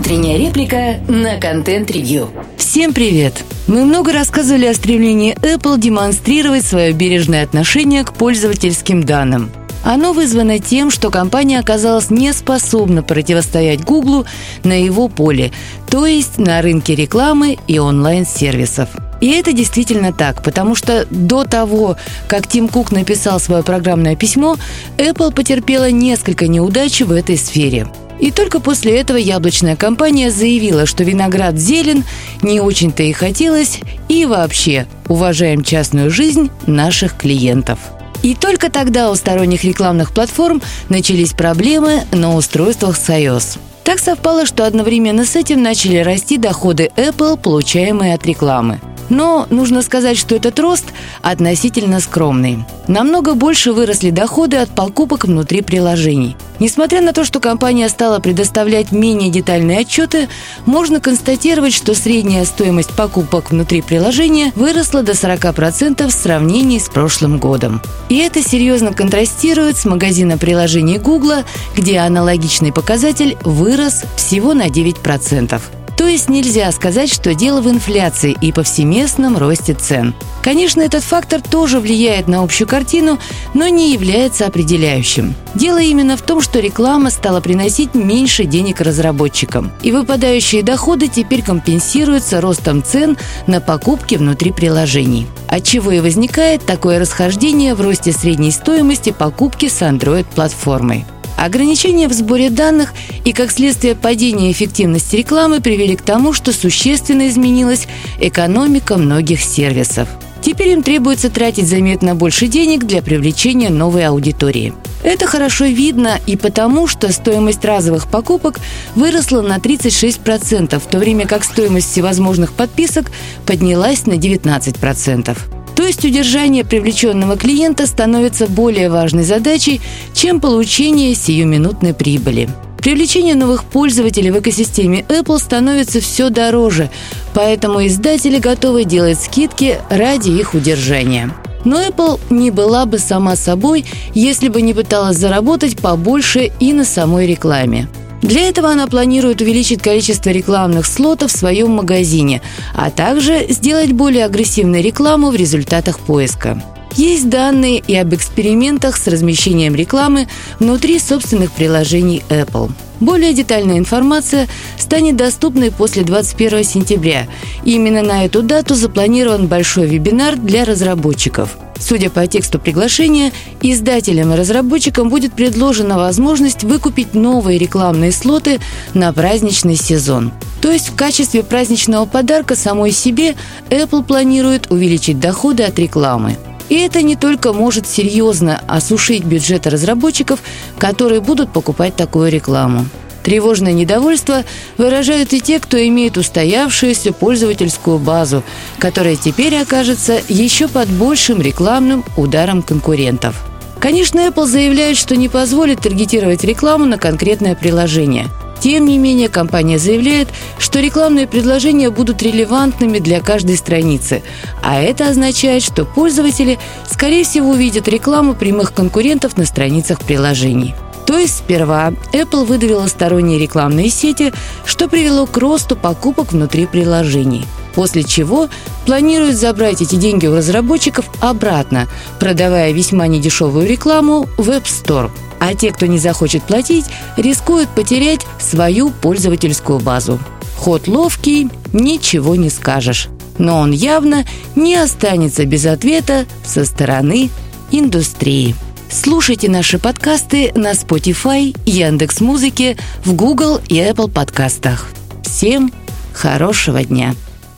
Утренняя реплика на контент-ревью. Всем привет! Мы много рассказывали о стремлении Apple демонстрировать свое бережное отношение к пользовательским данным. Оно вызвано тем, что компания оказалась не способна противостоять Google на его поле, то есть на рынке рекламы и онлайн-сервисов. И это действительно так, потому что до того, как Тим Кук написал свое программное письмо, Apple потерпела несколько неудач в этой сфере. И только после этого яблочная компания заявила, что виноград зелен, не очень-то и хотелось, и вообще уважаем частную жизнь наших клиентов. И только тогда у сторонних рекламных платформ начались проблемы на устройствах с iOS. Так совпало, что одновременно с этим начали расти доходы Apple, получаемые от рекламы. Но нужно сказать, что этот рост относительно скромный. Намного больше выросли доходы от покупок внутри приложений. Несмотря на то, что компания стала предоставлять менее детальные отчеты, можно констатировать, что средняя стоимость покупок внутри приложения выросла до 40% в сравнении с прошлым годом. И это серьезно контрастирует с магазином приложений Google, где аналогичный показатель вырос всего на 9%. То есть нельзя сказать, что дело в инфляции и повсеместном росте цен. Конечно, этот фактор тоже влияет на общую картину, но не является определяющим. Дело именно в том, что реклама стала приносить меньше денег разработчикам, и выпадающие доходы теперь компенсируются ростом цен на покупки внутри приложений. Отчего и возникает такое расхождение в росте средней стоимости покупки с Android-платформой. Ограничения в сборе данных и, как следствие, падение эффективности рекламы привели к тому, что существенно изменилась экономика многих сервисов. Теперь им требуется тратить заметно больше денег для привлечения новой аудитории. Это хорошо видно и потому, что стоимость разовых покупок выросла на 36%, в то время как стоимость всевозможных подписок поднялась на 19%. То есть удержание привлеченного клиента становится более важной задачей, чем получение сиюминутной прибыли. Привлечение новых пользователей в экосистеме Apple становится все дороже, поэтому издатели готовы делать скидки ради их удержания. Но Apple не была бы сама собой, если бы не пыталась заработать побольше и на самой рекламе. Для этого она планирует увеличить количество рекламных слотов в своем магазине, а также сделать более агрессивную рекламу в результатах поиска. Есть данные и об экспериментах с размещением рекламы внутри собственных приложений Apple. Более детальная информация станет доступной после 21 сентября. Именно на эту дату запланирован большой вебинар для разработчиков. Судя по тексту приглашения, издателям и разработчикам будет предложена возможность выкупить новые рекламные слоты на праздничный сезон. То есть в качестве праздничного подарка самой себе Apple планирует увеличить доходы от рекламы. И это не только может серьезно осушить бюджеты разработчиков, которые будут покупать такую рекламу. Тревожное недовольство выражают и те, кто имеет устоявшуюся пользовательскую базу, которая теперь окажется еще под большим рекламным ударом конкурентов. Конечно, Apple заявляет, что не позволит таргетировать рекламу на конкретное приложение. Тем не менее, компания заявляет, что рекламные предложения будут релевантными для каждой страницы, а это означает, что пользователи, скорее всего, увидят рекламу прямых конкурентов на страницах приложений. То есть сперва Apple выдавила сторонние рекламные сети, что привело к росту покупок внутри приложений, после чего планируют забрать эти деньги у разработчиков обратно, продавая весьма недешевую рекламу в App Store. А те, кто не захочет платить, рискуют потерять свою пользовательскую базу. Ход ловкий, ничего не скажешь. Но он явно не останется без ответа со стороны индустрии. Слушайте наши подкасты на Spotify, Яндекс.Музыке, в Google и Apple подкастах. Всем хорошего дня.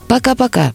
Пока-пока.